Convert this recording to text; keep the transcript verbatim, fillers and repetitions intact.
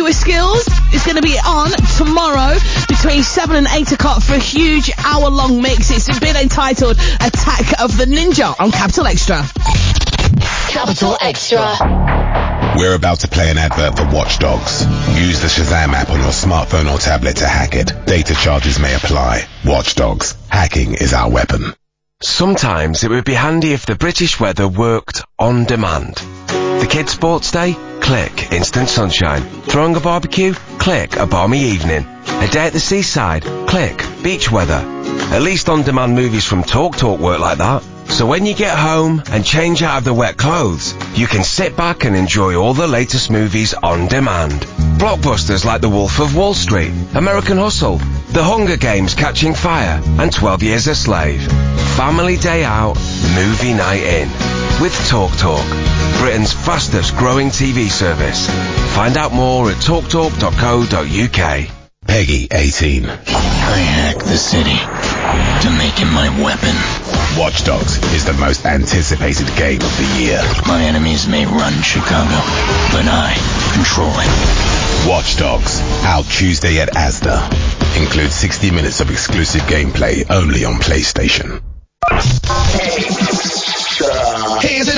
Evacuate Skills is going to be on tomorrow between seven and eight o'clock for a huge hour-long mix. It's been entitled Attack of the Ninja on Capital X T R A. Capital X T R A. We're about to play an advert for Watch Dogs. Use the Shazam app on your smartphone or tablet to hack it. Data charges may apply. Watch Dogs. Hacking is our weapon. Sometimes it would be handy if the British weather worked on demand. The kids' sports day? Click instant sunshine. Throwing a barbecue? Click a balmy evening. A day at the seaside? Click beach weather. At least on-demand movies from TalkTalk work like that. So when you get home and change out of the wet clothes, you can sit back and enjoy all the latest movies on demand. Blockbusters like The Wolf of Wall Street, American Hustle, The Hunger Games, Catching Fire, and twelve years a slave. Family day out, movie night in. With TalkTalk, Britain's fastest growing T V service. Find out more at talk talk dot co dot u k. Peggy eighteen. I hack the city to make it my weapon. Watch Dogs is the most anticipated game of the year. My enemies may run Chicago, but I control it. Watch Dogs, out Tuesday at Asda. Includes sixty minutes of exclusive gameplay only on PlayStation. Hey,